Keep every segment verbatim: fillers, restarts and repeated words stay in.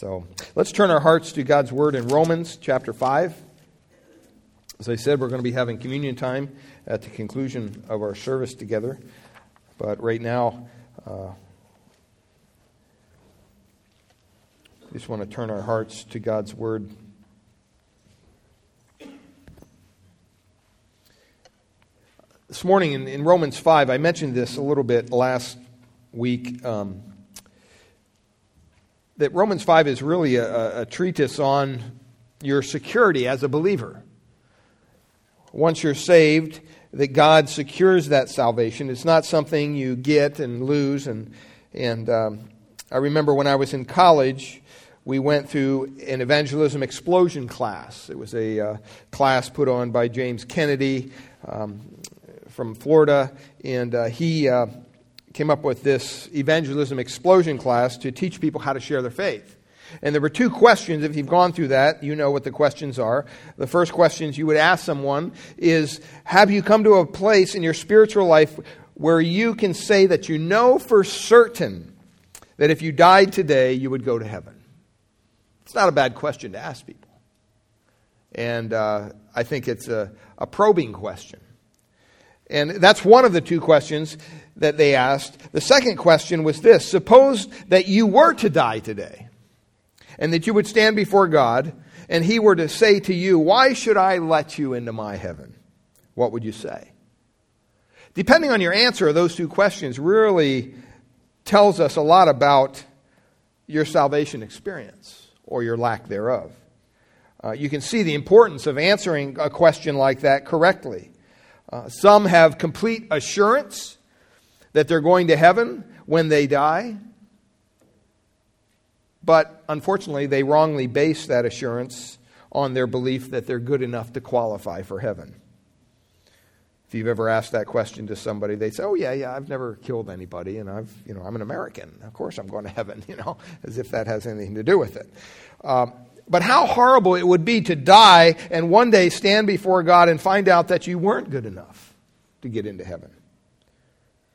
So let's turn our hearts to God's Word in Romans chapter five. As I said, we're going to be having communion time at the conclusion of our service together. But right now, uh, I just want to turn our hearts to God's Word. This morning in, in Romans five, I mentioned this a little bit last week, um, that Romans five is really a, a treatise on your security as a believer. Once you're saved, that God secures that salvation. It's not something you get and lose. And, and um, I remember when I was in college, we went through an evangelism explosion class. It was a uh, class put on by James Kennedy, um, from Florida, and uh, he uh, came up with this evangelism explosion class to teach people how to share their faith. And there were two questions. If you've gone through that, you know what the questions are. The first questions you would ask someone is, have you come to a place in your spiritual life where you can say that you know for certain that if you died today, you would go to heaven? It's not a bad question to ask people. And uh, I think it's a, a probing question. And that's one of the two questions that they asked. The second question was this: suppose that you were to die today, and that you would stand before God, and He were to say to you, "Why should I let you into my heaven?" What would you say? Depending on your answer, those two questions really tells us a lot about your salvation experience or your lack thereof. Uh, you can see the importance of answering a question like that correctly. Uh, some have complete assurance that they're going to heaven when they die, but unfortunately they wrongly base that assurance on their belief that they're good enough to qualify for heaven. If you've ever asked that question to somebody, they say, "Oh yeah, yeah, I've never killed anybody, and I've, you know, I'm an American. Of course, I'm going to heaven." You know, as if that has anything to do with it. Um, But how horrible it would be to die and one day stand before God and find out that you weren't good enough to get into heaven.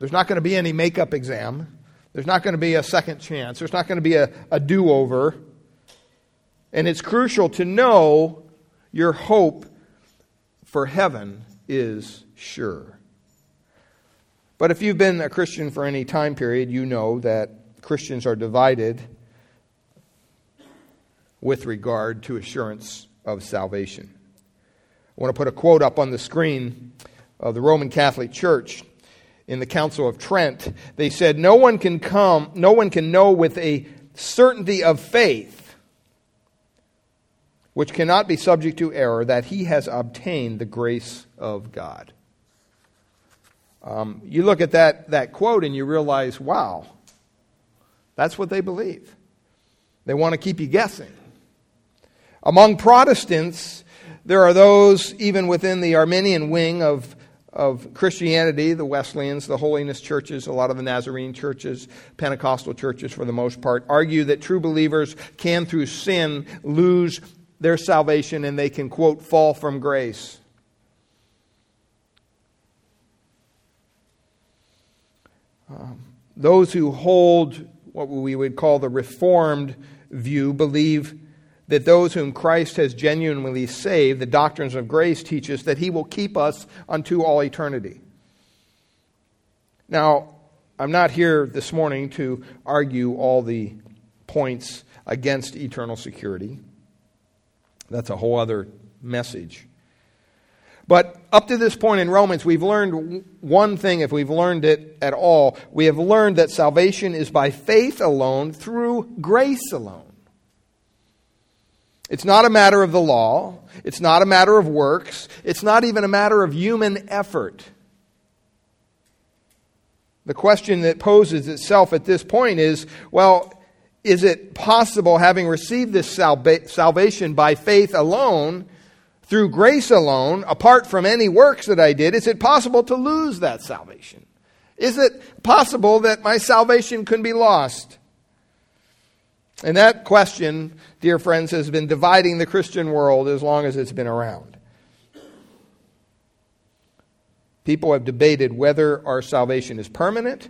There's not going to be any makeup exam. There's not going to be a second chance. There's not going to be a, a do-over. And it's crucial to know your hope for heaven is sure. But if you've been a Christian for any time period, you know that Christians are divided with regard to assurance of salvation. I want to put a quote up on the screen of the Roman Catholic Church in the Council of Trent. They said, "No one can come, no one can know with a certainty of faith, which cannot be subject to error, that he has obtained the grace of God." Um, you look at that that quote and you realize, wow, that's what they believe. They want to keep you guessing. Among Protestants, there are those, even within the Arminian wing of, of Christianity, the Wesleyans, the Holiness churches, a lot of the Nazarene churches, Pentecostal churches for the most part, argue that true believers can, through sin, lose their salvation and they can, quote, fall from grace. Um, those who hold what we would call the Reformed view believe that those whom Christ has genuinely saved, the doctrines of grace teach us that He will keep us unto all eternity. Now, I'm not here this morning to argue all the points against eternal security. That's a whole other message. But up to this point in Romans, we've learned one thing, if we've learned it at all. We have learned that salvation is by faith alone, through grace alone. It's not a matter of the law. It's not a matter of works. It's not even a matter of human effort. The question that poses itself at this point is, well, is it possible, having received this salva- salvation by faith alone, through grace alone, apart from any works that I did, is it possible to lose that salvation? Is it possible that my salvation could be lost? And that question, dear friends, has been dividing the Christian world as long as it's been around. People have debated whether our salvation is permanent,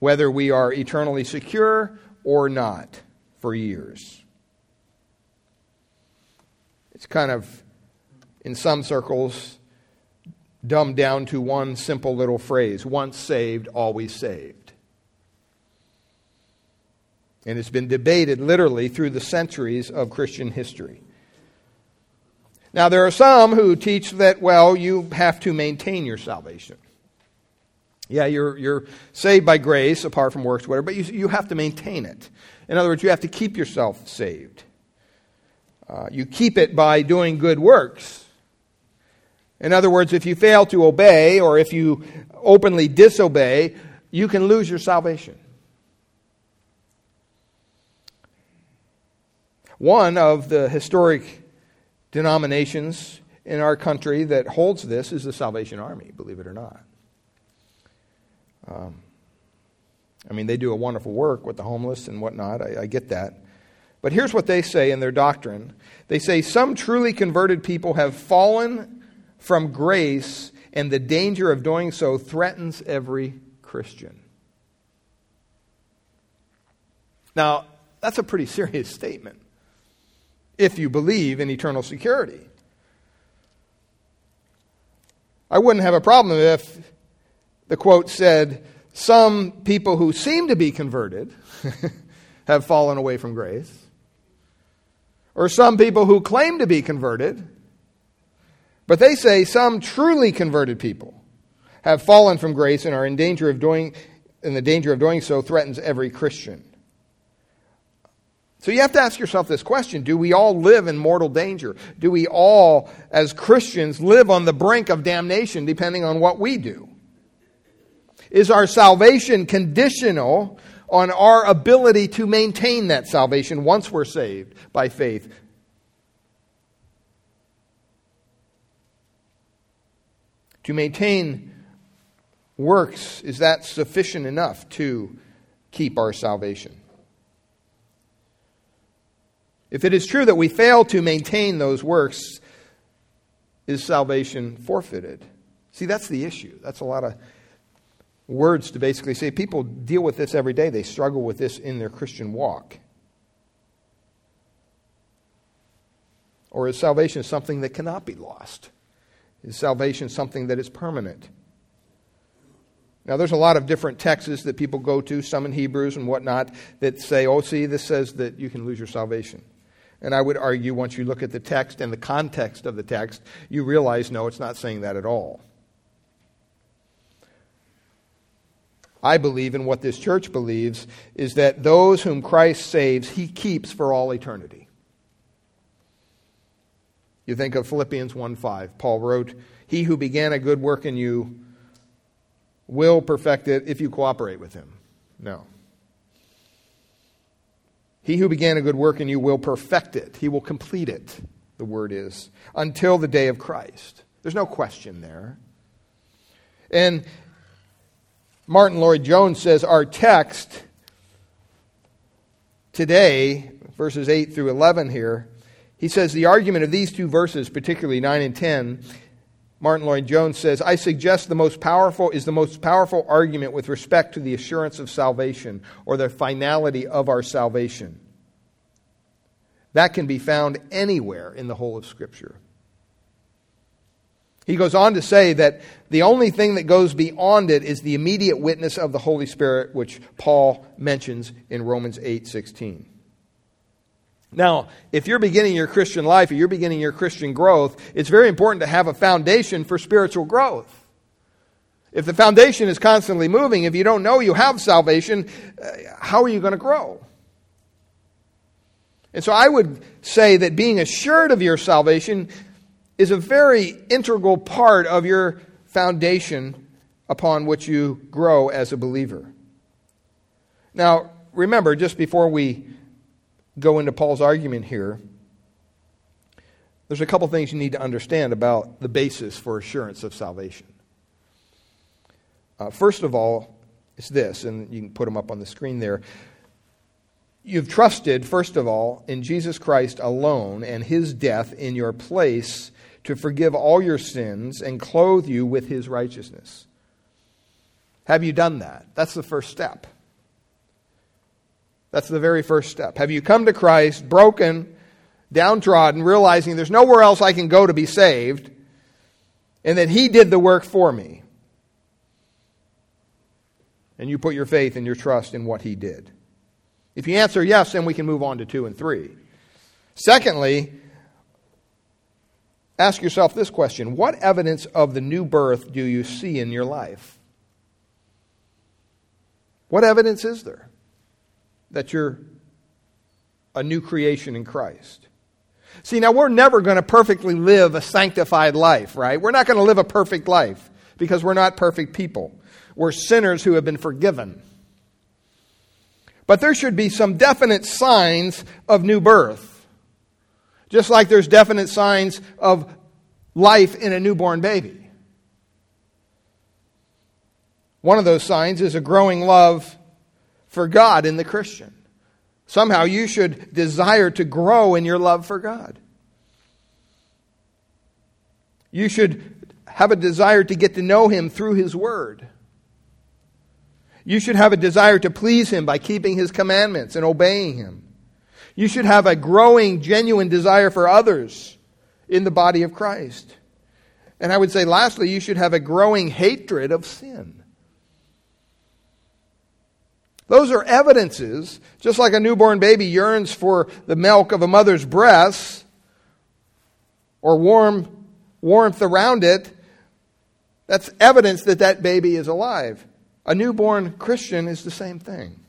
whether we are eternally secure or not. for years. It's kind of, in some circles, dumbed down to one simple little phrase: once saved, always saved. And it's been debated literally through the centuries of Christian history. Now, there are some who teach that, well, you have to maintain your salvation. Yeah, you're you're saved by grace, apart from works, whatever, but you, you have to maintain it. In other words, you have to keep yourself saved. Uh, you keep it by doing good works. In other words, if you fail to obey, or if you openly disobey, you can lose your salvation. One of the historic denominations in our country that holds this is the Salvation Army, believe it or not. Um, I mean, they do a wonderful work with the homeless and whatnot. I, I get that. But here's what they say in their doctrine. They say, some truly converted people have fallen from grace, and the danger of doing so threatens every Christian. Now, that's a pretty serious statement, if you believe in eternal security. I wouldn't have a problem if the quote said, some people who seem to be converted have fallen away from grace. Or some people who claim to be converted, but they say some truly converted people have fallen from grace and are in danger of doing, and the danger of doing so threatens every Christian. So you have to ask yourself this question: do we all live in mortal danger? Do we all, as Christians, live on the brink of damnation depending on what we do? Is our salvation conditional on our ability to maintain that salvation once we're saved by faith? To maintain works, is that sufficient enough to keep our salvation? If it is true that we fail to maintain those works, is salvation forfeited? See, that's the issue. That's a lot of words to basically say. People deal with this every day. They struggle with this in their Christian walk. Or is salvation something that cannot be lost? Is salvation something that is permanent? Now, there's a lot of different texts that people go to, some in Hebrews and whatnot, that say, oh, see, this says that you can lose your salvation. And I would argue, once you look at the text and the context of the text, you realize, no, it's not saying that at all. I believe, and what this church believes, is that those whom Christ saves, he keeps for all eternity. You think of Philippians one five. Paul wrote, he who began a good work in you will perfect it if you cooperate with him. No. He who began a good work in you will perfect it. He will complete it, the word is, until the day of Christ. There's no question there. And Martin Lloyd-Jones says our text today, verses eight through eleven here, he says the argument of these two verses, particularly nine and ten, Martin Lloyd-Jones says, I suggest the most powerful is the most powerful argument with respect to the assurance of salvation or the finality of our salvation. That can be found anywhere in the whole of Scripture. He goes on to say that the only thing that goes beyond it is the immediate witness of the Holy Spirit, which Paul mentions in Romans eight sixteen. Now, if you're beginning your Christian life, or you're beginning your Christian growth, it's very important to have a foundation for spiritual growth. If the foundation is constantly moving, if you don't know you have salvation, how are you going to grow? And so I would say that being assured of your salvation is a very integral part of your foundation upon which you grow as a believer. Now, remember, just before we go into Paul's argument here, there's a couple things you need to understand about the basis for assurance of salvation. Uh, first of all, it's this, and you can put them up on the screen there. You've trusted, first of all, in Jesus Christ alone and his death in your place to forgive all your sins and clothe you with his righteousness. Have you done that? That's the first step. That's the very first step. Have you come to Christ, broken, downtrodden, realizing there's nowhere else I can go to be saved, and that He did the work for me? And you put your faith and your trust in what He did. If you answer yes, then we can move on to two and three. Secondly, ask yourself this question. What evidence of the new birth do you see in your life? What evidence is there that you're a new creation in Christ? See, now we're never going to perfectly live a sanctified life, right? We're not going to live a perfect life because we're not perfect people. We're sinners who have been forgiven. But there should be some definite signs of new birth, just like there's definite signs of life in a newborn baby. One of those signs is a growing love for God in the Christian. Somehow you should desire to grow in your love for God. You should have a desire to get to know Him through His Word. You should have a desire to please Him by keeping His commandments and obeying Him. You should have a growing, genuine desire for others in the body of Christ. And I would say, lastly, you should have a growing hatred of sin. Those are evidences, just like a newborn baby yearns for the milk of a mother's breasts or warm warmth around it, that's evidence that that baby is alive. A newborn Christian is the same thing.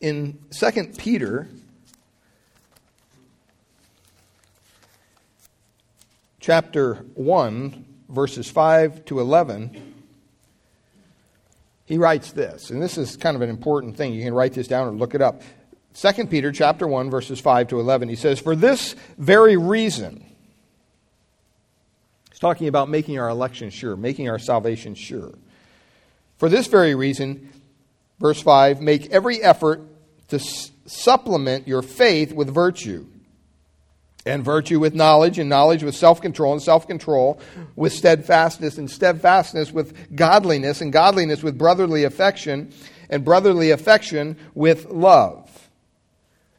In Second Peter chapter one, verses five to eleven, he writes this, and this is kind of an important thing. You can write this down or look it up. Second Peter chapter one, verses five to eleven, he says, "For this very reason," he's talking about making our election sure, making our salvation sure. "For this very reason," verse five, "make every effort to supplement your faith with virtue, and virtue with knowledge, and knowledge with self-control, and self-control with steadfastness, and steadfastness with godliness, and godliness with brotherly affection, and brotherly affection with love."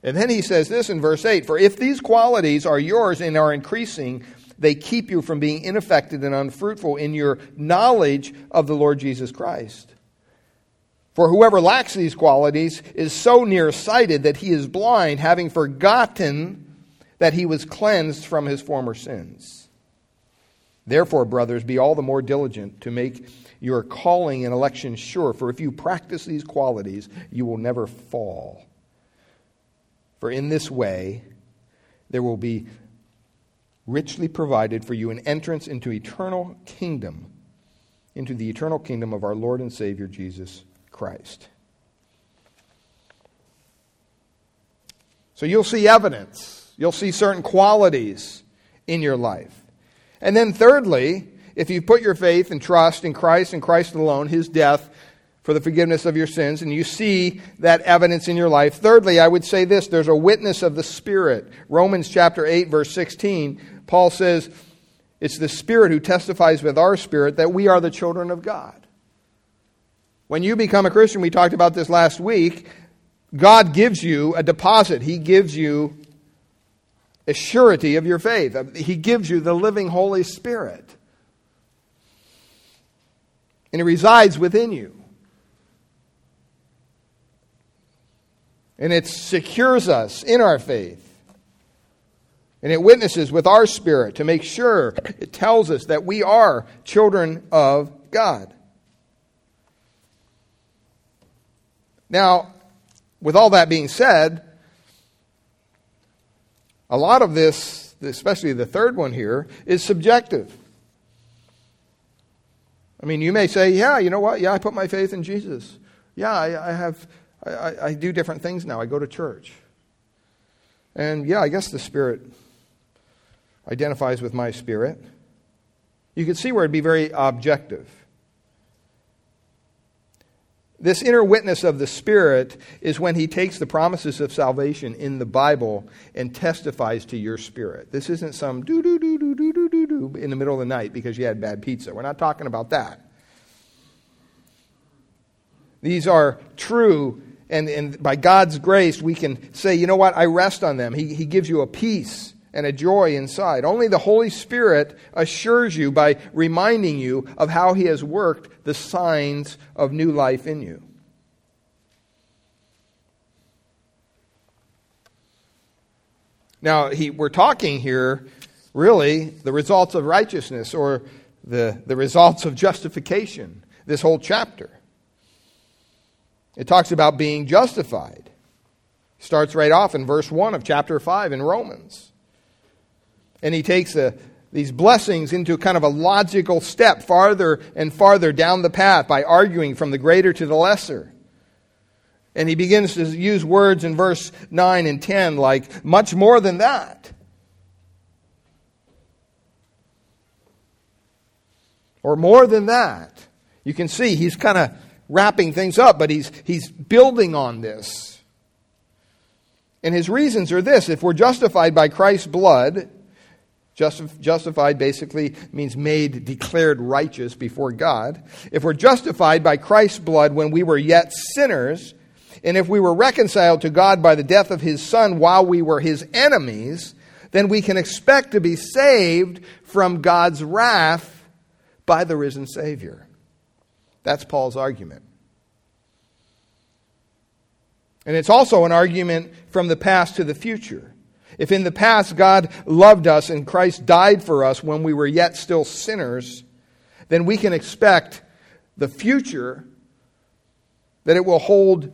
And then he says this in verse eight, "For if these qualities are yours and are increasing, they keep you from being ineffective and unfruitful in your knowledge of the Lord Jesus Christ. For whoever lacks these qualities is so nearsighted that he is blind, having forgotten that he was cleansed from his former sins. Therefore, brothers, be all the more diligent to make your calling and election sure, for if you practice these qualities, you will never fall. For in this way, there will be richly provided for you an entrance into eternal kingdom, into the eternal kingdom of our Lord and Savior Jesus Christ." So you'll see evidence. You'll see certain qualities in your life. And then thirdly, if you put your faith and trust in Christ and Christ alone, His death for the forgiveness of your sins, and you see that evidence in your life, thirdly, I would say this, there's a witness of the Spirit. Romans chapter eight, verse sixteen, Paul says, it's the Spirit who testifies with our spirit that we are the children of God. When you become a Christian, we talked about this last week, God gives you a deposit. He gives you a surety of your faith. He gives you the living Holy Spirit. And He resides within you. And it secures us in our faith. And it witnesses with our spirit to make sure, it tells us that we are children of God. Now, with all that being said, a lot of this, especially the third one here, is subjective. I mean, you may say, yeah, you know what? Yeah, I put my faith in Jesus. Yeah, I, I have, I, I do different things now. I go to church. And yeah, I guess the Spirit identifies with my spirit. You can see where it'd be very objective. This inner witness of the Spirit is when He takes the promises of salvation in the Bible and testifies to your spirit. This isn't some do-do-do-do-do-do-do in the middle of the night because you had bad pizza. We're not talking about that. These are true, and, and by God's grace, we can say, you know what, I rest on them. He, he gives you a peace and a joy inside. Only the Holy Spirit assures you by reminding you of how He has worked the signs of new life in you. Now, he, we're talking here, really, the results of righteousness or the, the results of justification, this whole chapter. It talks about being justified. Starts right off in verse one of chapter five in Romans. And he takes a, these blessings into kind of a logical step farther and farther down the path by arguing from the greater to the lesser. And he begins to use words in verse nine and ten like, much more than that. Or more than that. You can see he's kind of wrapping things up, but he's he's building on this. And his reasons are this. If we're justified by Christ's blood, justif- justified basically means made, declared righteous before God. If we're justified by Christ's blood when we were yet sinners, and if we were reconciled to God by the death of His Son while we were His enemies, then we can expect to be saved from God's wrath by the risen Savior. That's Paul's argument. And it's also an argument from the past to the future. If in the past God loved us and Christ died for us when we were yet still sinners, then we can expect the future that it will hold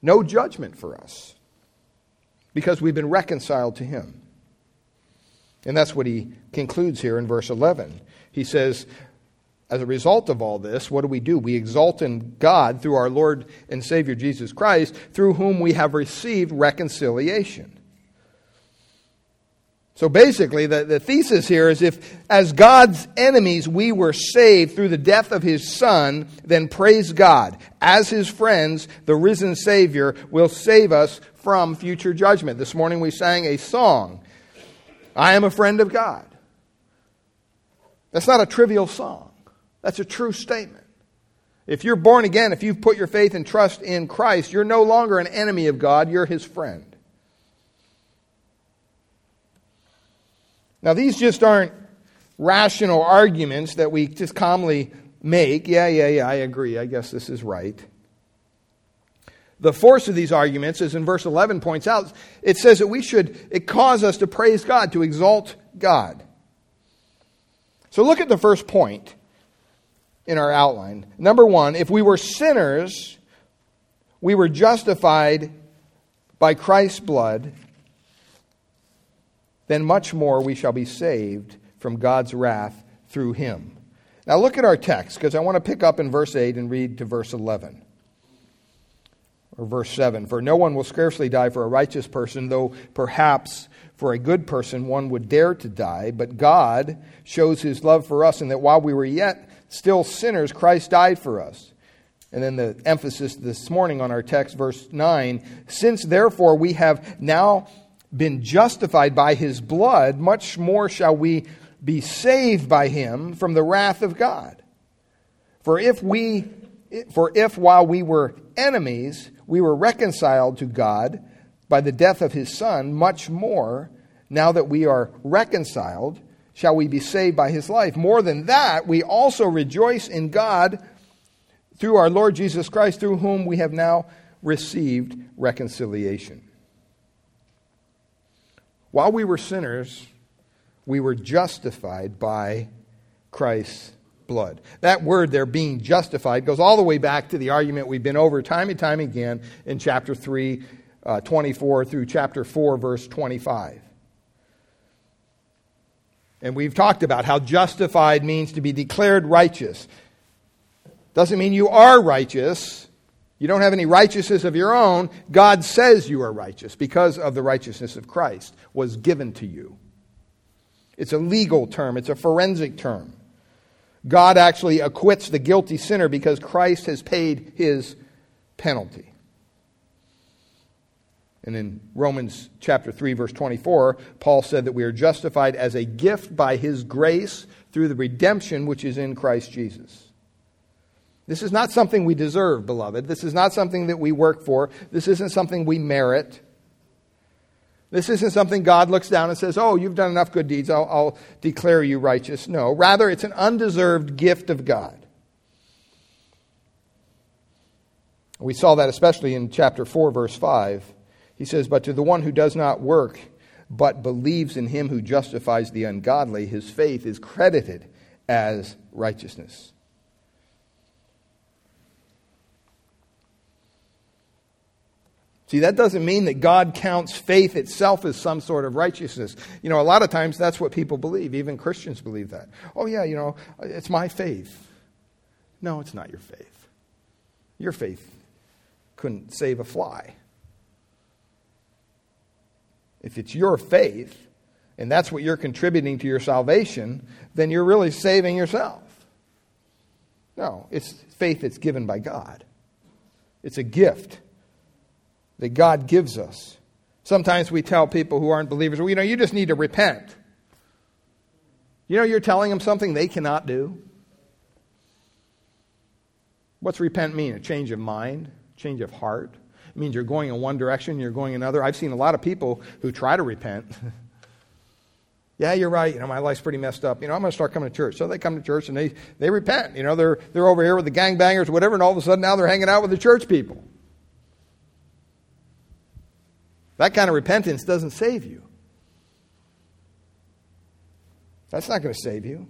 no judgment for us because we've been reconciled to Him. And that's what he concludes here in verse eleven. He says, as a result of all this, what do we do? We exalt in God through our Lord and Savior Jesus Christ, through whom we have received reconciliation. So basically, the, the thesis here is if as God's enemies we were saved through the death of His Son, then praise God. As His friends, the risen Savior will save us from future judgment. This morning we sang a song, I am a friend of God. That's not a trivial song. That's a true statement. If you're born again, if you've put your faith and trust in Christ, you're no longer an enemy of God, you're His friend. Now, these just aren't rational arguments that we just calmly make. Yeah, yeah, yeah, I agree. I guess this is right. The force of these arguments, as in verse eleven points out, it says that we should, it causes us to praise God, to exalt God. So look at the first point in our outline. Number one, if we were sinners, we were justified by Christ's blood, then much more we shall be saved from God's wrath through Him. Now look at our text, because I want to pick up in verse eight and read to verse eleven. Or verse seven, for no one will scarcely die for a righteous person, though perhaps for a good person one would dare to die. But God shows His love for us in that while we were yet still sinners, Christ died for us. And then the emphasis this morning on our text, verse nine, since therefore we have now been justified by His blood, much more shall we be saved by Him from the wrath of God. For if we, for if while we were enemies, we were reconciled to God by the death of His Son, much more, now that we are reconciled, shall we be saved by His life. More than that, we also rejoice in God through our Lord Jesus Christ, through whom we have now received reconciliation. While we were sinners, we were justified by Christ's blood. That word there, being justified, goes all the way back to the argument we've been over time and time again in chapter three, uh, twenty-four through chapter four, verse twenty-five. And we've talked about how justified means to be declared righteous. Doesn't mean you are righteous. You don't have any righteousness of your own. God says you are righteous because of the righteousness of Christ was given to you. It's a legal term. It's a forensic term. God actually acquits the guilty sinner because Christ has paid His penalty. And in Romans chapter three, verse twenty-four, Paul said that we are justified as a gift by His grace through the redemption which is in Christ Jesus. This is not something we deserve, beloved. This is not something that we work for. This isn't something we merit. This isn't something God looks down and says, oh, you've done enough good deeds. I'll, I'll declare you righteous. No, rather it's an undeserved gift of God. We saw that especially in chapter four, verse five. He says, but to the one who does not work, but believes in him who justifies the ungodly, his faith is credited as righteousness. See, that doesn't mean that God counts faith itself as some sort of righteousness. You know, a lot of times that's what people believe. Even Christians believe that. Oh, yeah, you know, it's my faith. No, it's not your faith. Your faith couldn't save a fly. If it's your faith, and that's what you're contributing to your salvation, then you're really saving yourself. No, it's faith that's given by God. It's a gift that God gives us. Sometimes we tell people who aren't believers, well, you know, you just need to repent. You know, you're telling them something they cannot do. What's repent mean? A change of mind, change of heart. It means you're going in one direction, you're going another. I've seen a lot of people who try to repent. Yeah, you're right. You know, my life's pretty messed up. You know, I'm going to start coming to church. So they come to church and they, they repent. You know, they're they're over here with the gangbangers, whatever, and all of a sudden now they're hanging out with the church people. That kind of repentance doesn't save you. That's not going to save you.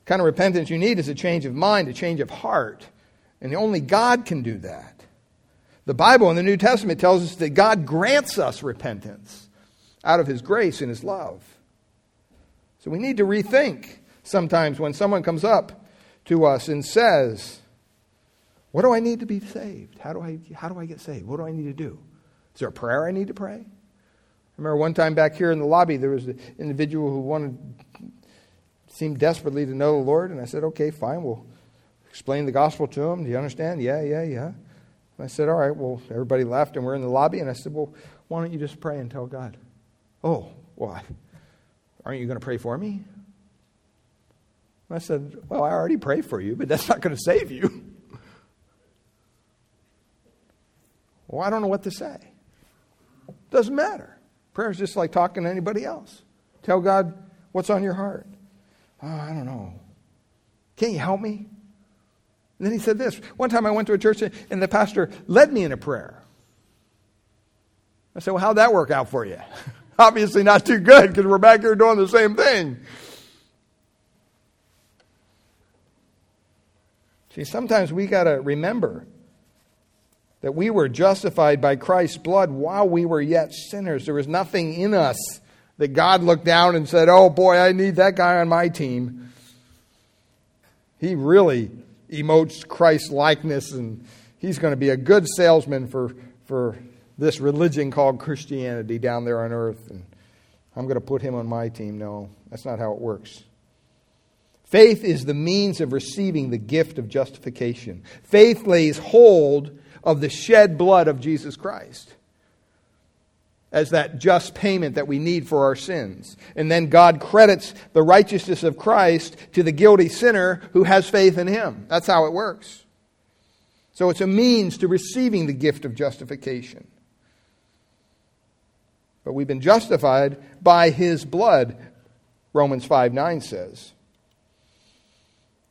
The kind of repentance you need is a change of mind, a change of heart. And only God can do that. The Bible in the New Testament tells us that God grants us repentance out of his grace and his love. So we need to rethink sometimes when someone comes up to us and says, what do I need to be saved? How do I, how do I get saved? What do I need to do? Is there a prayer I need to pray? I remember one time back here in the lobby, there was an individual who wanted, seemed desperately to know the Lord. And I said, okay, fine, we'll explain the gospel to him. Do you understand? Yeah, yeah, yeah. And I said, all right, well, everybody left and we're in the lobby. And I said, well, why don't you just pray and tell God? Oh, well, aren't you going to pray for me? And I said, well, I already prayed for you, but that's not going to save you. Well, I don't know what to say. Doesn't matter. Prayer is just like talking to anybody else. Tell God what's on your heart. Oh, I don't know. Can't you help me? And then he said this. One time I went to a church and the pastor led me in a prayer. I said, well, how'd that work out for you? Obviously not too good because we're back here doing the same thing. See, sometimes we got to remember that we were justified by Christ's blood while we were yet sinners. There was nothing in us that God looked down and said, oh boy, I need that guy on my team. He really emotes Christ's likeness and he's going to be a good salesman for, for this religion called Christianity down there on earth. And I'm going to put him on my team. No, that's not how it works. Faith is the means of receiving the gift of justification. Faith lays hold of the shed blood of Jesus Christ as that just payment that we need for our sins. And then God credits the righteousness of Christ to the guilty sinner who has faith in him. That's how it works. So it's a means to receiving the gift of justification. But we've been justified by his blood, Romans five nine says.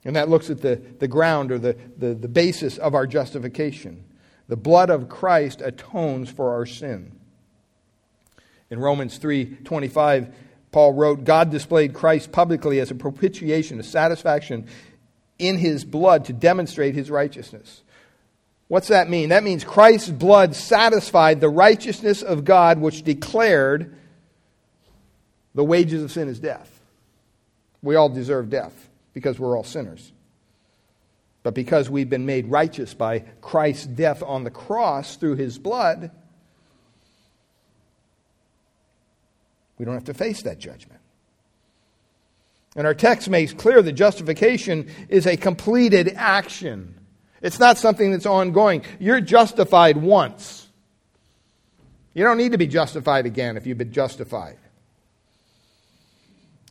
And that looks at the, the ground or the, the, the basis of our justification. The blood of Christ atones for our sin. In Romans three twenty-five, Paul wrote, God displayed Christ publicly as a propitiation, a satisfaction in his blood to demonstrate his righteousness. What's that mean? That means Christ's blood satisfied the righteousness of God, which declared the wages of sin is death. We all deserve death because we're all sinners. But because we've been made righteous by Christ's death on the cross through his blood, we don't have to face that judgment. And our text makes clear that justification is a completed action. It's not something that's ongoing. You're justified once. You don't need to be justified again if you've been justified.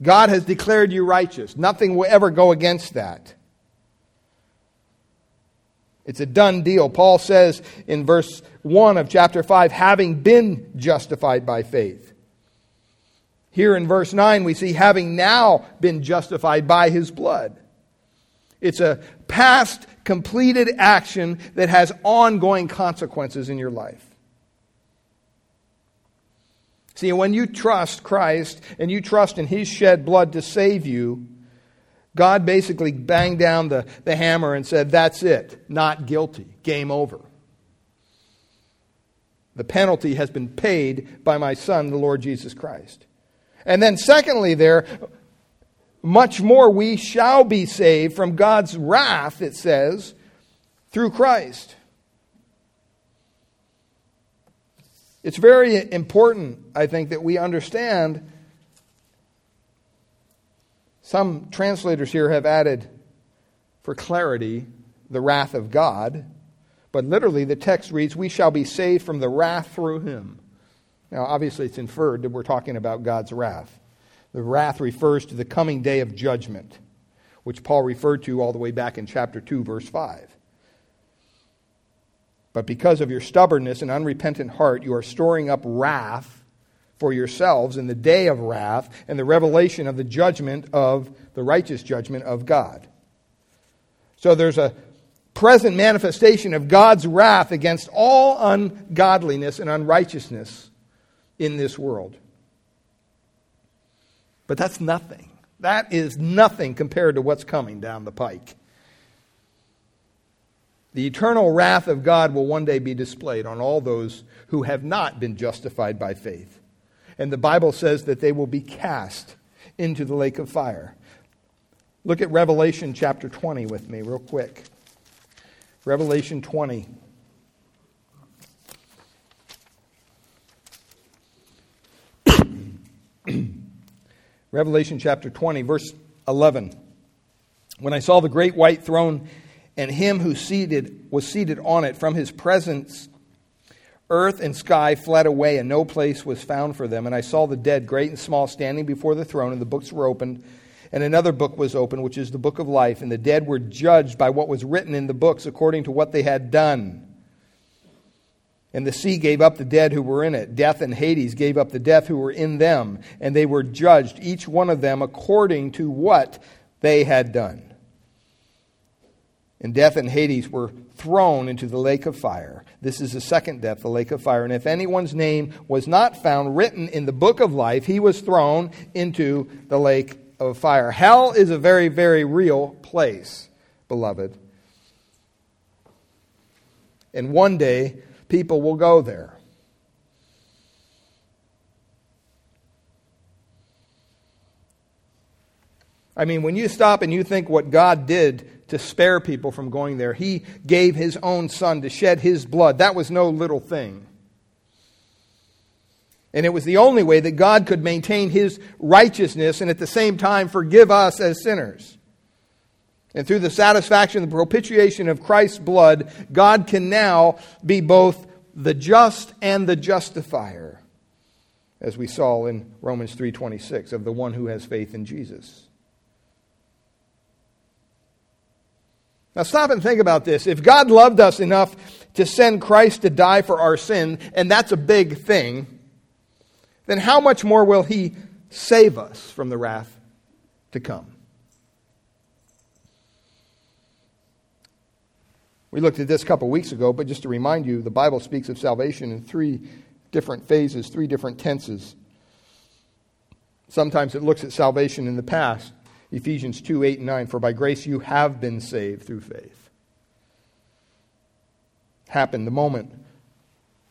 God has declared you righteous. Nothing will ever go against that. It's a done deal. Paul says in verse one of chapter five, having been justified by faith. Here in verse nine, we see having now been justified by his blood. It's a past completed action that has ongoing consequences in your life. See, when you trust Christ and you trust in his shed blood to save you, God basically banged down the, the hammer and said, that's it, not guilty, game over. The penalty has been paid by my Son, the Lord Jesus Christ. And then secondly there, much more we shall be saved from God's wrath, it says, through Christ. It's very important, I think, that we understand. Some translators here have added, for clarity, the wrath of God. But literally, the text reads, we shall be saved from the wrath through him. Now, obviously, it's inferred that we're talking about God's wrath. The wrath refers to the coming day of judgment, which Paul referred to all the way back in chapter two, verse five. But because of your stubbornness and unrepentant heart, you are storing up wrath for yourselves in the day of wrath and the revelation of the judgment of the righteous judgment of God. So there's a present manifestation of God's wrath against all ungodliness and unrighteousness in this world. But that's nothing. That is nothing compared to what's coming down the pike. The eternal wrath of God will one day be displayed on all those who have not been justified by faith. And the Bible says that they will be cast into the lake of fire. Look at Revelation chapter twenty with me real quick. Revelation twenty. Revelation chapter twenty, verse eleven. When I saw the great white throne and him who seated was seated on it, from his presence earth and sky fled away, and no place was found for them. And I saw the dead, great and small, standing before the throne, and the books were opened. And another book was opened, which is the book of life. And the dead were judged by what was written in the books according to what they had done. And the sea gave up the dead who were in it. Death and Hades gave up the dead who were in them. And they were judged, each one of them, according to what they had done. And death and Hades were thrown into the lake of fire. This is the second death, the lake of fire. And if anyone's name was not found written in the book of life, he was thrown into the lake of fire. Hell is a very, very real place, beloved. And one day, people will go there. I mean, when you stop and you think what God did to spare people from going there, he gave his own Son to shed his blood. That was no little thing. And it was the only way that God could maintain his righteousness and at the same time forgive us as sinners. And through the satisfaction and the propitiation of Christ's blood, God can now be both the just and the justifier, as we saw in Romans three twenty-six, of the one who has faith in Jesus. Now stop and think about this. If God loved us enough to send Christ to die for our sin, and that's a big thing, then how much more will he save us from the wrath to come? We looked at this a couple weeks ago, but just to remind you, the Bible speaks of salvation in three different phases, three different tenses. Sometimes it looks at salvation in the past. Ephesians two, eight, and nine, for by grace you have been saved through faith. Happened the moment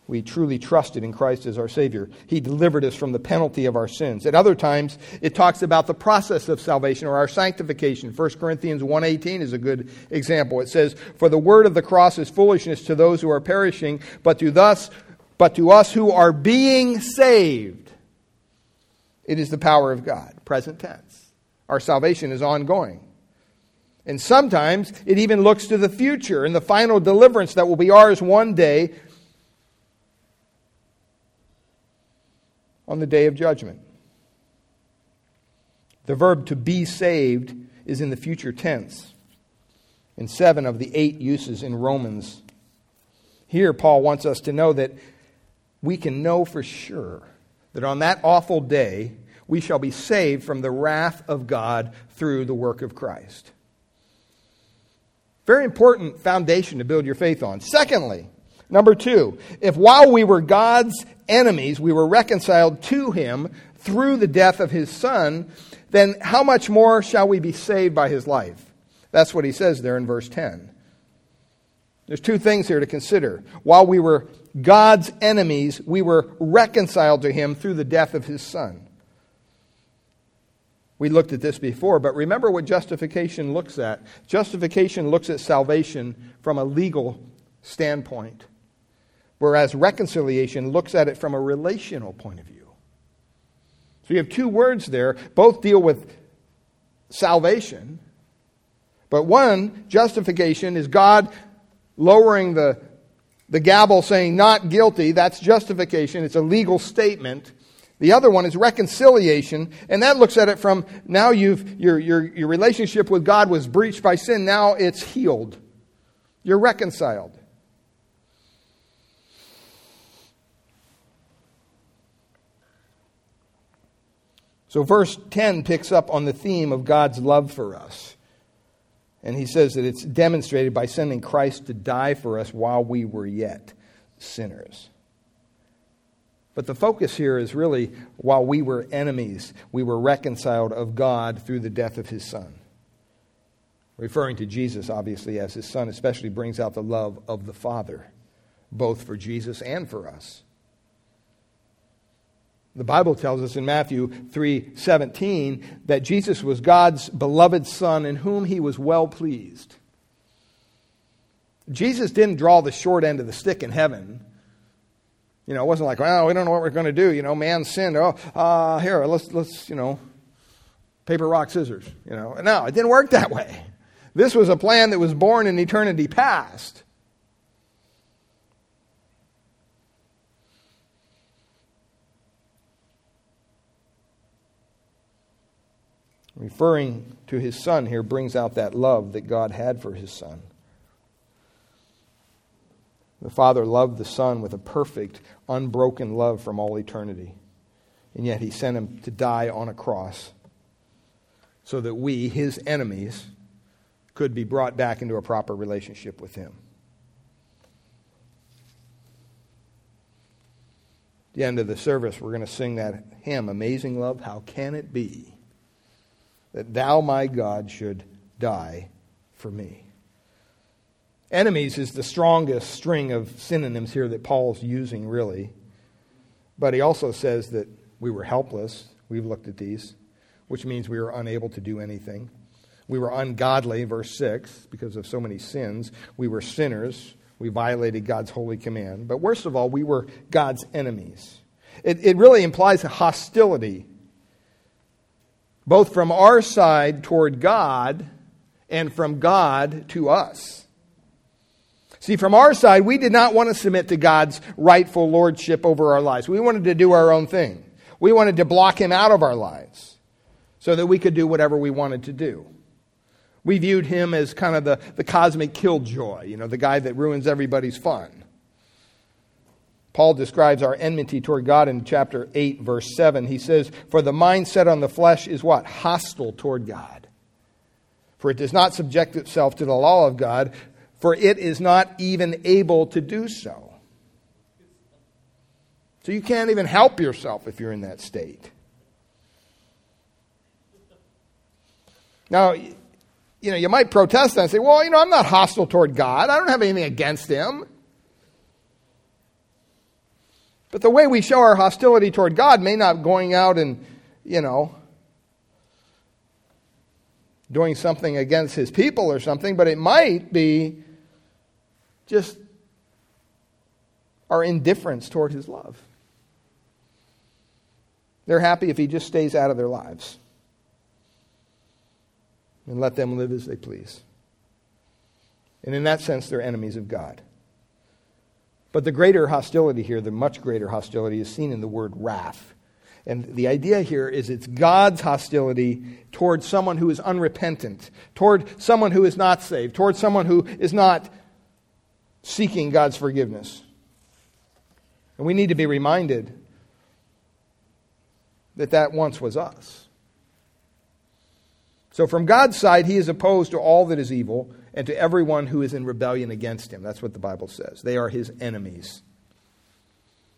we truly trusted in Christ as our Savior. He delivered us from the penalty of our sins. At other times, it talks about the process of salvation or our sanctification. First Corinthians one eighteen is a good example. It says, for the word of the cross is foolishness to those who are perishing, but to us, but to us who are being saved, it is the power of God. Present tense. Our salvation is ongoing. And sometimes it even looks to the future and the final deliverance that will be ours one day, on the day of judgment. The verb to be saved is in the future tense. in seven of the eight uses in Romans. Here, Paul wants us to know that we can know for sure that on that awful day, we shall be saved from the wrath of God through the work of Christ. Very important foundation to build your faith on. Secondly, number two, if while we were God's enemies, we were reconciled to him through the death of his son, then how much more shall we be saved by his life? That's what he says there in verse ten. There's two things here to consider. While we were God's enemies, we were reconciled to him through the death of his son. We looked at this before, but remember what justification looks at. Justification looks at salvation from a legal standpoint, whereas reconciliation looks at it from a relational point of view. So you have two words there. Both deal with salvation, but one, justification, is God lowering the, the gavel saying not guilty. That's justification. It's a legal statement. The other one is reconciliation, and that looks at it from now you've your your your relationship with God was breached by sin. Now it's healed. You're reconciled. So verse ten picks up on the theme of God's love for us. And he says that it's demonstrated by sending Christ to die for us while we were yet sinners. But the focus here is really, while we were enemies, we were reconciled of God through the death of his son. Referring to Jesus, obviously, as his son, especially brings out the love of the Father, both for Jesus and for us. The Bible tells us in Matthew three seventeen that Jesus was God's beloved son in whom he was well pleased. Jesus didn't draw the short end of the stick in heaven. You know, it wasn't like, well, we don't know what we're going to do. You know, man sinned. Oh, uh, here, let's, let's, you know, paper, rock, scissors. You know, no, it didn't work that way. This was a plan that was born in eternity past. Referring to his son here brings out that love that God had for his son. The Father loved the Son with a perfect, unbroken love from all eternity. And yet he sent him to die on a cross so that we, his enemies, could be brought back into a proper relationship with him. At the end of the service, we're going to sing that hymn, Amazing Love, How Can It Be That Thou, My God, Should Die for Me? Enemies is the strongest string of synonyms here that Paul's using, really. But he also says that we were helpless. We've looked at these, which means we were unable to do anything. We were ungodly, verse six, because of so many sins. We were sinners. We violated God's holy command. But worst of all, we were God's enemies. It, it really implies a hostility, both from our side toward God and from God to us. See, from our side, we did not want to submit to God's rightful lordship over our lives. We wanted to do our own thing. We wanted to block him out of our lives so that we could do whatever we wanted to do. We viewed him as kind of the, the cosmic killjoy, you know, the guy that ruins everybody's fun. Paul describes our enmity toward God in chapter eight, verse seven. He says, for the mind set on the flesh is what? Hostile toward God. For it does not subject itself to the law of God, for it is not even able to do so. So you can't even help yourself if you're in that state. Now, you know, you might protest and say, well, you know, I'm not hostile toward God. I don't have anything against him. But the way we show our hostility toward God may not going out and, you know, doing something against his people or something, but it might be just our indifference toward his love. They're happy if he just stays out of their lives and let them live as they please. And in that sense, they're enemies of God. But the greater hostility here, the much greater hostility, is seen in the word wrath. And the idea here is it's God's hostility toward someone who is unrepentant, toward someone who is not saved, toward someone who is not seeking God's forgiveness. And we need to be reminded that that once was us. So from God's side, He is opposed to all that is evil and to everyone who is in rebellion against Him. That's what the Bible says. They are His enemies.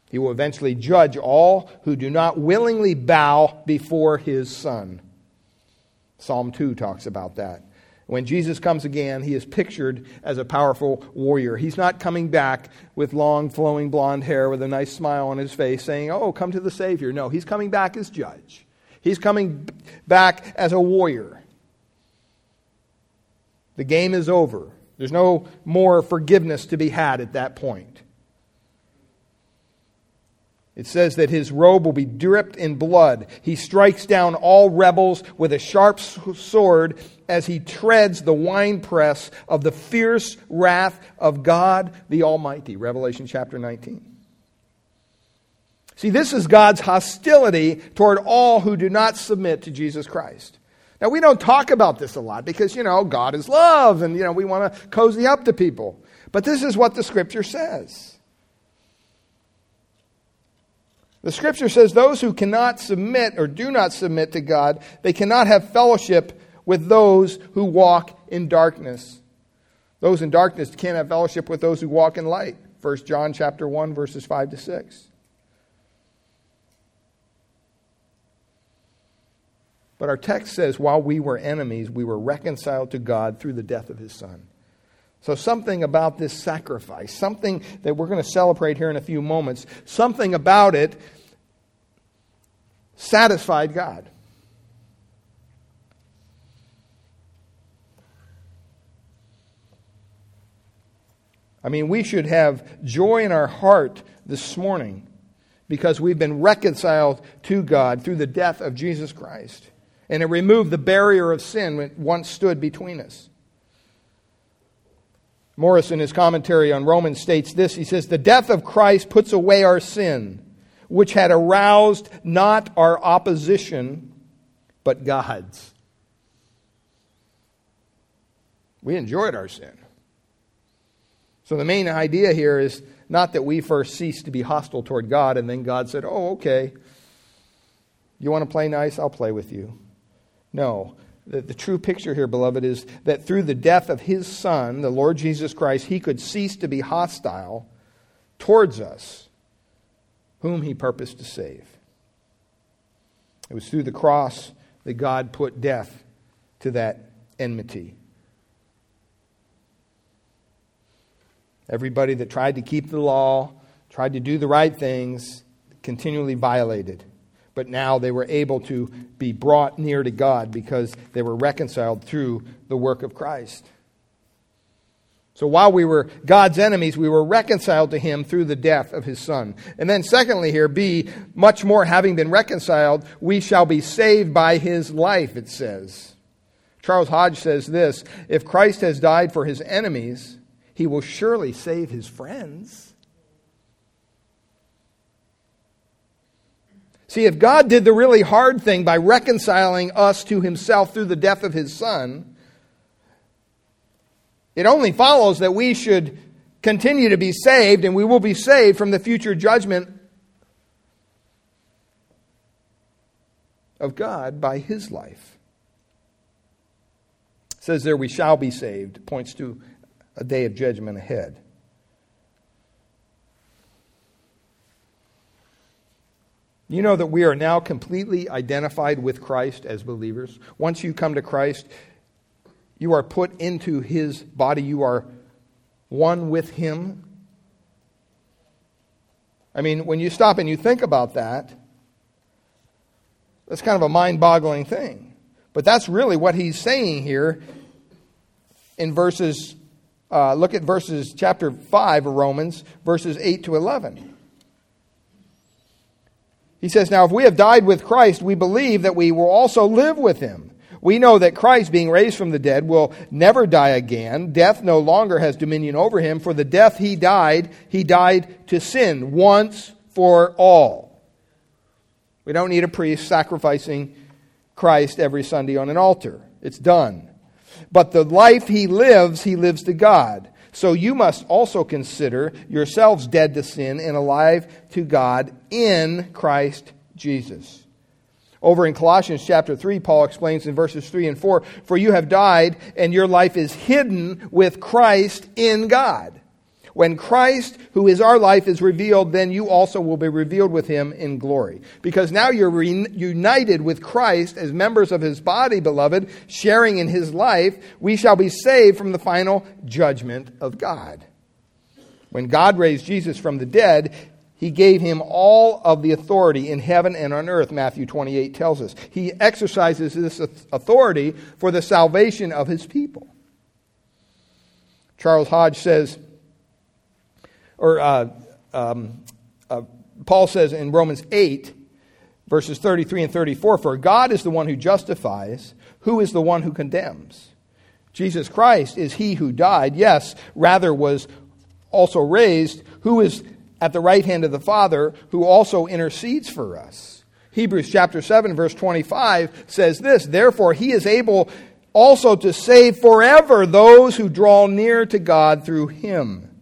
He will eventually judge all who do not willingly bow before His Son. Psalm two talks about that. When Jesus comes again, He is pictured as a powerful warrior. He's not coming back with long, flowing blonde hair with a nice smile on His face saying, "Oh, come to the Savior." No, He's coming back as judge. He's coming back as a warrior. The game is over. There's no more forgiveness to be had at that point. It says that His robe will be dripped in blood. He strikes down all rebels with a sharp sword as He treads the winepress of the fierce wrath of God the Almighty. Revelation chapter nineteen. See, this is God's hostility toward all who do not submit to Jesus Christ. Now, we don't talk about this a lot because, you know, God is love and, you know, we want to cozy up to people. But this is what the Scripture says. The Scripture says those who cannot submit or do not submit to God, they cannot have fellowship with those who walk in darkness. Those in darkness can't have fellowship with those who walk in light. First John chapter one, verses five to six. But our text says, while we were enemies, we were reconciled to God through the death of His Son. So something about this sacrifice, something that we're going to celebrate here in a few moments, something about it satisfied God. I mean, we should have joy in our heart this morning because we've been reconciled to God through the death of Jesus Christ. And it removed the barrier of sin that once stood between us. Morris, in his commentary on Romans, states this. He says, "The death of Christ puts away our sin, which had aroused not our opposition, but God's." We enjoyed our sin. So the main idea here is not that we first ceased to be hostile toward God, and then God said, "Oh, okay, you want to play nice? I'll play with you." No. The, the true picture here, beloved, is that through the death of His Son, the Lord Jesus Christ, He could cease to be hostile towards us, whom He purposed to save. It was through the cross that God put death to that enmity. Everybody that tried to keep the law, tried to do the right things, continually violated. But now they were able to be brought near to God because they were reconciled through the work of Christ. So while we were God's enemies, we were reconciled to Him through the death of His Son. And then secondly here, B, much more having been reconciled, we shall be saved by His life, it says. Charles Hodge says this, "If Christ has died for His enemies, He will surely save His friends." See, if God did the really hard thing by reconciling us to Himself through the death of His Son, it only follows that we should continue to be saved, and we will be saved from the future judgment of God by His life. It says there, "We shall be saved." It points to a day of judgment ahead. You know that we are now completely identified with Christ as believers. Once you come to Christ, you are put into His body. You are one with Him. I mean, when you stop and you think about that, that's kind of a mind-boggling thing. But that's really what he's saying here in verses, uh, look at verses chapter five of Romans, verses eight to eleven. He says, "Now if we have died with Christ, we believe that we will also live with Him. We know that Christ, being raised from the dead, will never die again. Death no longer has dominion over Him, for the death He died, He died to sin once for all." We don't need a priest sacrificing Christ every Sunday on an altar. It's done. But the life he lives, he lives to God. So you must also consider yourselves dead to sin and alive to God in Christ Jesus. Over in Colossians chapter three, Paul explains in verses three and four, for you have died and your life is hidden with Christ in God. When Christ, who is our life, is revealed, then you also will be revealed with him in glory. Because now you're re- united with Christ as members of his body, beloved, sharing in his life. We shall be saved from the final judgment of God. When God raised Jesus from the dead, he gave him all of the authority in heaven and on earth, Matthew twenty-eight tells us. He exercises this authority for the salvation of his people. Charles Hodge says, Or uh, um, uh, Paul says in Romans eight, verses thirty-three and thirty-four, for God is the one who justifies, who is the one who condemns? Jesus Christ is he who died, yes, rather was also raised, who is at the right hand of the Father, who also intercedes for us. Hebrews chapter seven, verse twenty-five says this, therefore he is able also to save forever those who draw near to God through him,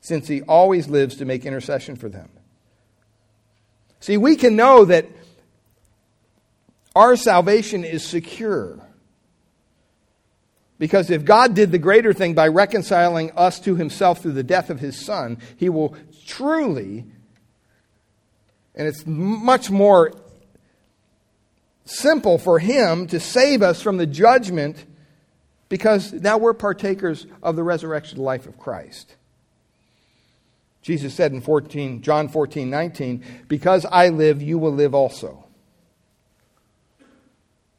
since he always lives to make intercession for them. See, we can know that our salvation is secure. Because if God did the greater thing by reconciling us to himself through the death of his Son, he will truly, and it's much more simple for him to save us from the judgment, because now we're partakers of the resurrection life of Christ. Jesus said in fourteen, John fourteen nineteen, because I live, you will live also.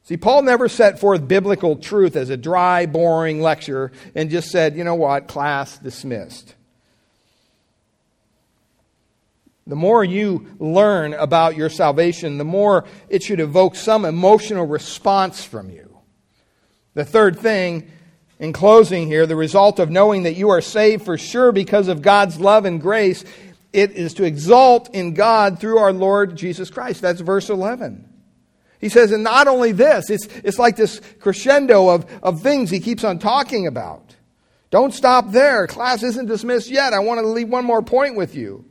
See, Paul never set forth biblical truth as a dry, boring lecture and just said, you know what, class dismissed. The more you learn about your salvation, the more it should evoke some emotional response from you. The third thing, in closing here, the result of knowing that you are saved for sure because of God's love and grace, it is to exalt in God through our Lord Jesus Christ. That's verse eleven. He says, and not only this, it's, it's like this crescendo of, of things he keeps on talking about. Don't stop there. Class isn't dismissed yet. I want to leave one more point with you.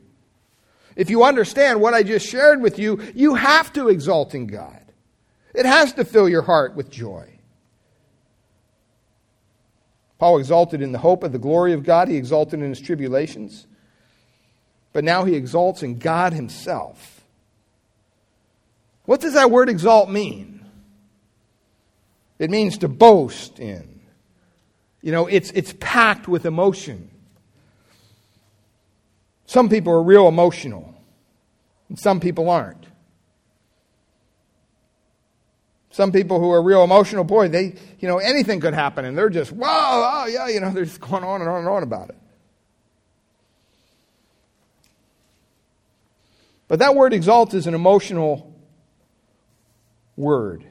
If you understand what I just shared with you, you have to exalt in God. It has to fill your heart with joy. Paul exalted in the hope of the glory of God. He exalted in his tribulations. But now he exalts in God himself. What does that word exalt mean? It means to boast in. You know, it's, it's packed with emotion. Some people are real emotional. And some people aren't. Some people who are real emotional, boy, they, you know, anything could happen. And they're just, wow, oh, yeah, you know, they're just going on and on and on about it. But that word exalt is an emotional word.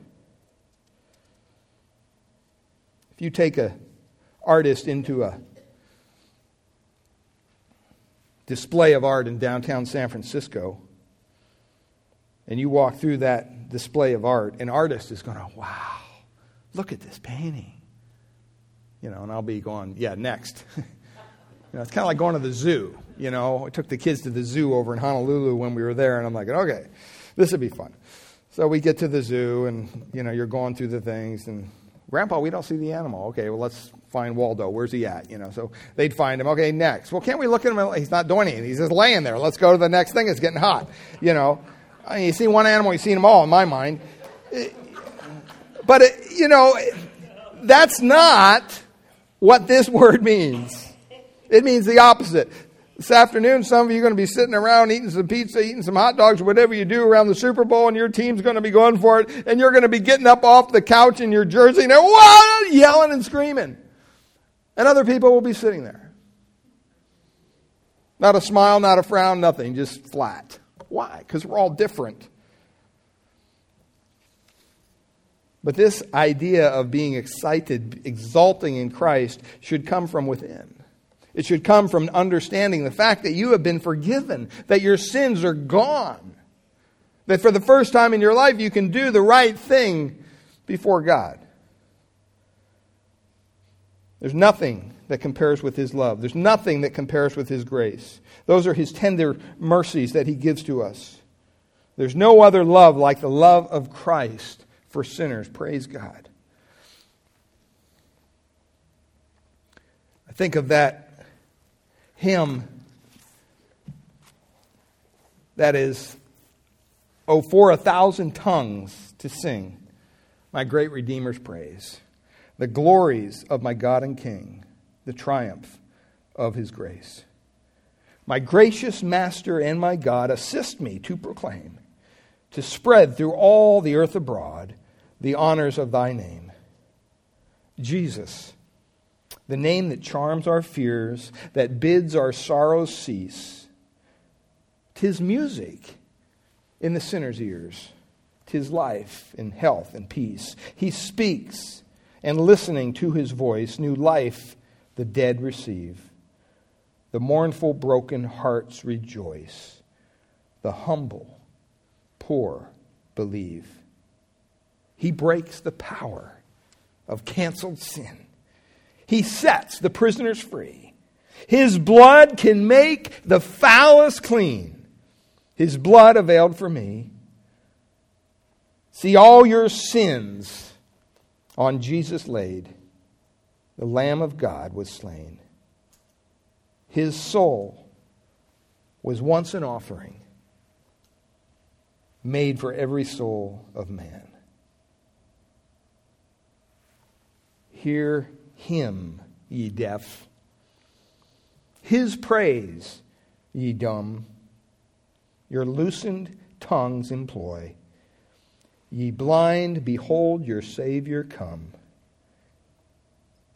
If you take an artist into a display of art in downtown San Francisco, and you walk through that display of art, an artist is going, wow, look at this painting. You know, and I'll be going, yeah, next. You know, it's kind of like going to the zoo. You know, I took the kids to the zoo over in Honolulu when we were there, and I'm like, okay, this would be fun. So we get to the zoo, and, you know, you're going through the things, and Grandpa, we don't see the animal. Okay, well, let's find Waldo. Where's he at? You know, so they'd find him. Okay, next. Well, can't we look at him? He's not doing anything. He's just laying there. Let's go to the next thing. It's getting hot, you know. I mean, you see one animal, you've seen them all in my mind. But, it, you know, that's not what this word means. It means the opposite. This afternoon, some of you are going to be sitting around eating some pizza, eating some hot dogs, whatever you do around the Super Bowl, and your team's going to be going for it, and you're going to be getting up off the couch in your jersey and what? Yelling and screaming. And other people will be sitting there. Not a smile, not a frown, nothing, just flat. Why? Because we're all different. But this idea of being excited, exalting in Christ, should come from within. It should come from understanding the fact that you have been forgiven, that your sins are gone, That for the first time in your life, you can do the right thing before God. There's nothing that compares with His love. There's nothing that compares with His grace. Those are His tender mercies that He gives to us. There's no other love like the love of Christ for sinners. Praise God. I think of that hymn that is, "Oh, for a thousand tongues to sing my great Redeemer's praise, the glories of my God and King, the triumph of His grace. My gracious Master and my God, assist me to proclaim, to spread through all the earth abroad the honors of Thy name. Jesus, the name that charms our fears, that bids our sorrows cease. 'Tis music in the sinner's ears, 'tis life in health and peace. He speaks, and listening to His voice, new life the dead receive. The mournful, broken hearts rejoice. The humble, poor believe. He breaks the power of canceled sin. He sets the prisoners free. His blood can make the foulest clean. His blood availed for me. See all your sins on Jesus laid. The Lamb of God was slain. His soul was once an offering made for every soul of man." Hear Him, ye deaf. His praise, ye dumb. Your loosened tongues employ. Ye blind, behold your Savior come.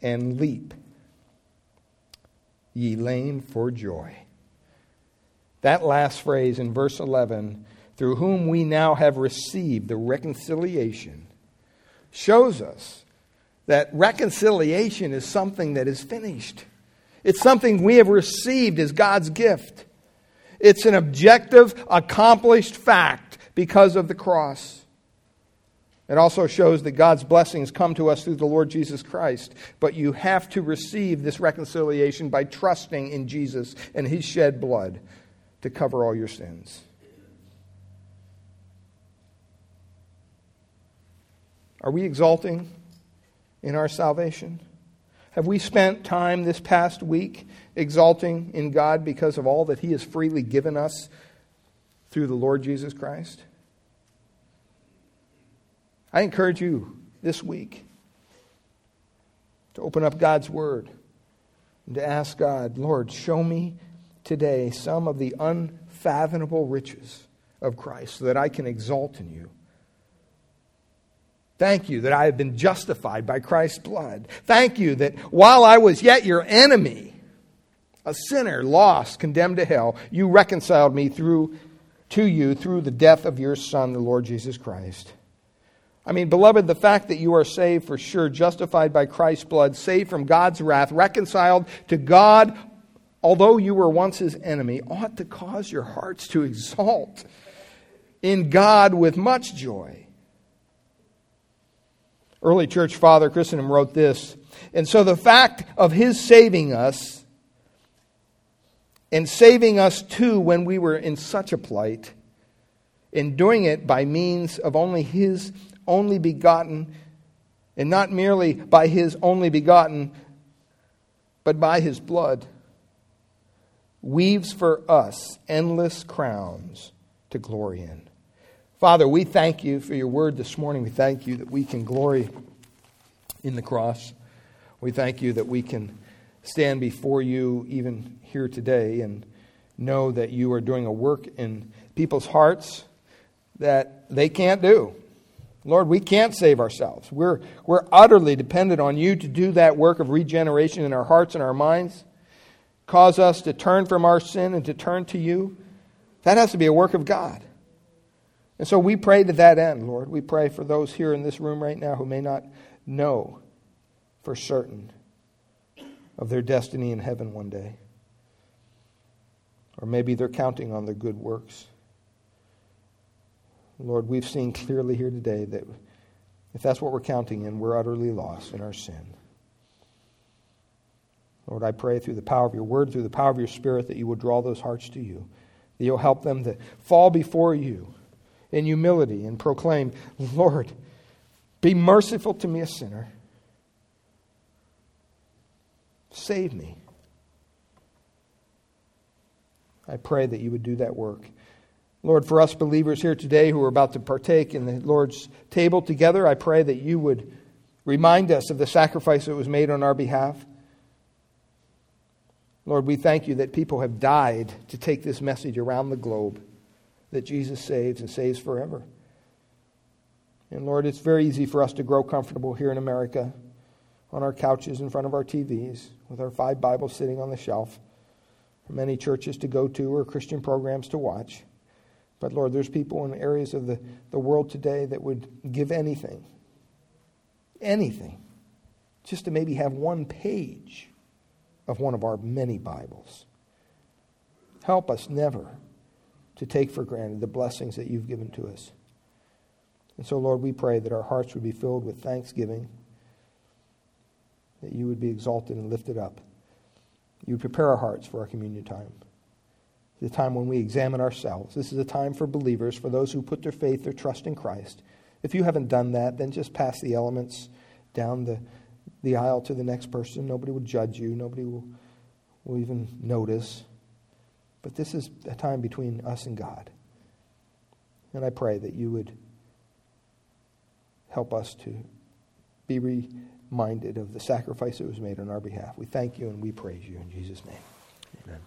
And leap, ye lame, for joy. That last phrase in verse eleven, "through whom we now have received the reconciliation," shows us that reconciliation is something that is finished. It's something we have received as God's gift. It's an objective, accomplished fact because of the cross. It also shows that God's blessings come to us through the Lord Jesus Christ. But you have to receive this reconciliation by trusting in Jesus and His shed blood to cover all your sins. Are we exalting in our salvation? Have we spent time this past week exalting in God because of all that He has freely given us through the Lord Jesus Christ? I encourage you this week to open up God's Word and to ask God, "Lord, show me today some of the unfathomable riches of Christ so that I can exalt in You. Thank You that I have been justified by Christ's blood. Thank You that while I was yet Your enemy, a sinner, lost, condemned to hell, You reconciled me through to You through the death of Your Son, the Lord Jesus Christ." I mean, beloved, the fact that you are saved for sure, justified by Christ's blood, saved from God's wrath, reconciled to God, although you were once His enemy, ought to cause your hearts to exalt in God with much joy. Early church father Chrysostom wrote this, "And so the fact of His saving us, and saving us too when we were in such a plight, and doing it by means of only His only begotten, and not merely by His only begotten, but by His blood, weaves for us endless crowns to glory in." Father, we thank You for Your word this morning. We thank You that we can glory in the cross. We thank You that we can stand before You even here today and know that You are doing a work in people's hearts that they can't do. Lord, we can't save ourselves. We're, we're utterly dependent on You to do that work of regeneration in our hearts and our minds. Cause us to turn from our sin and to turn to You. That has to be a work of God. And so we pray to that end, Lord. We pray for those here in this room right now who may not know for certain of their destiny in heaven one day. Or maybe they're counting on their good works. Lord, we've seen clearly here today that if that's what we're counting in, we're utterly lost in our sin. Lord, I pray through the power of your word, through the power of your spirit, that you will draw those hearts to you, that you'll help them to fall before you in humility and proclaim, Lord, be merciful to me, a sinner. Save me. I pray that you would do that work. Lord, for us believers here today who are about to partake in the Lord's table together, I pray that you would remind us of the sacrifice that was made on our behalf. Lord, we thank you that people have died to take this message around the globe, that Jesus saves and saves forever. And Lord, it's very easy for us to grow comfortable here in America, on our couches in front of our T Vs, with our five Bibles sitting on the shelf, for many churches to go to or Christian programs to watch. But Lord, there's people in areas of the, the world today that would give anything, anything, just to maybe have one page of one of our many Bibles. Help us never to take for granted the blessings that you've given to us. And so, Lord, we pray that our hearts would be filled with thanksgiving, that you would be exalted and lifted up. You would prepare our hearts for our communion time, the time when we examine ourselves. This is a time for believers, for those who put their faith, their trust in Christ. If you haven't done that, then just pass the elements down the, the aisle to the next person. Nobody will judge you. Nobody will, will even notice. But this is a time between us and God. And I pray that you would help us to be reminded of the sacrifice that was made on our behalf. We thank you and we praise you in Jesus' name. Amen.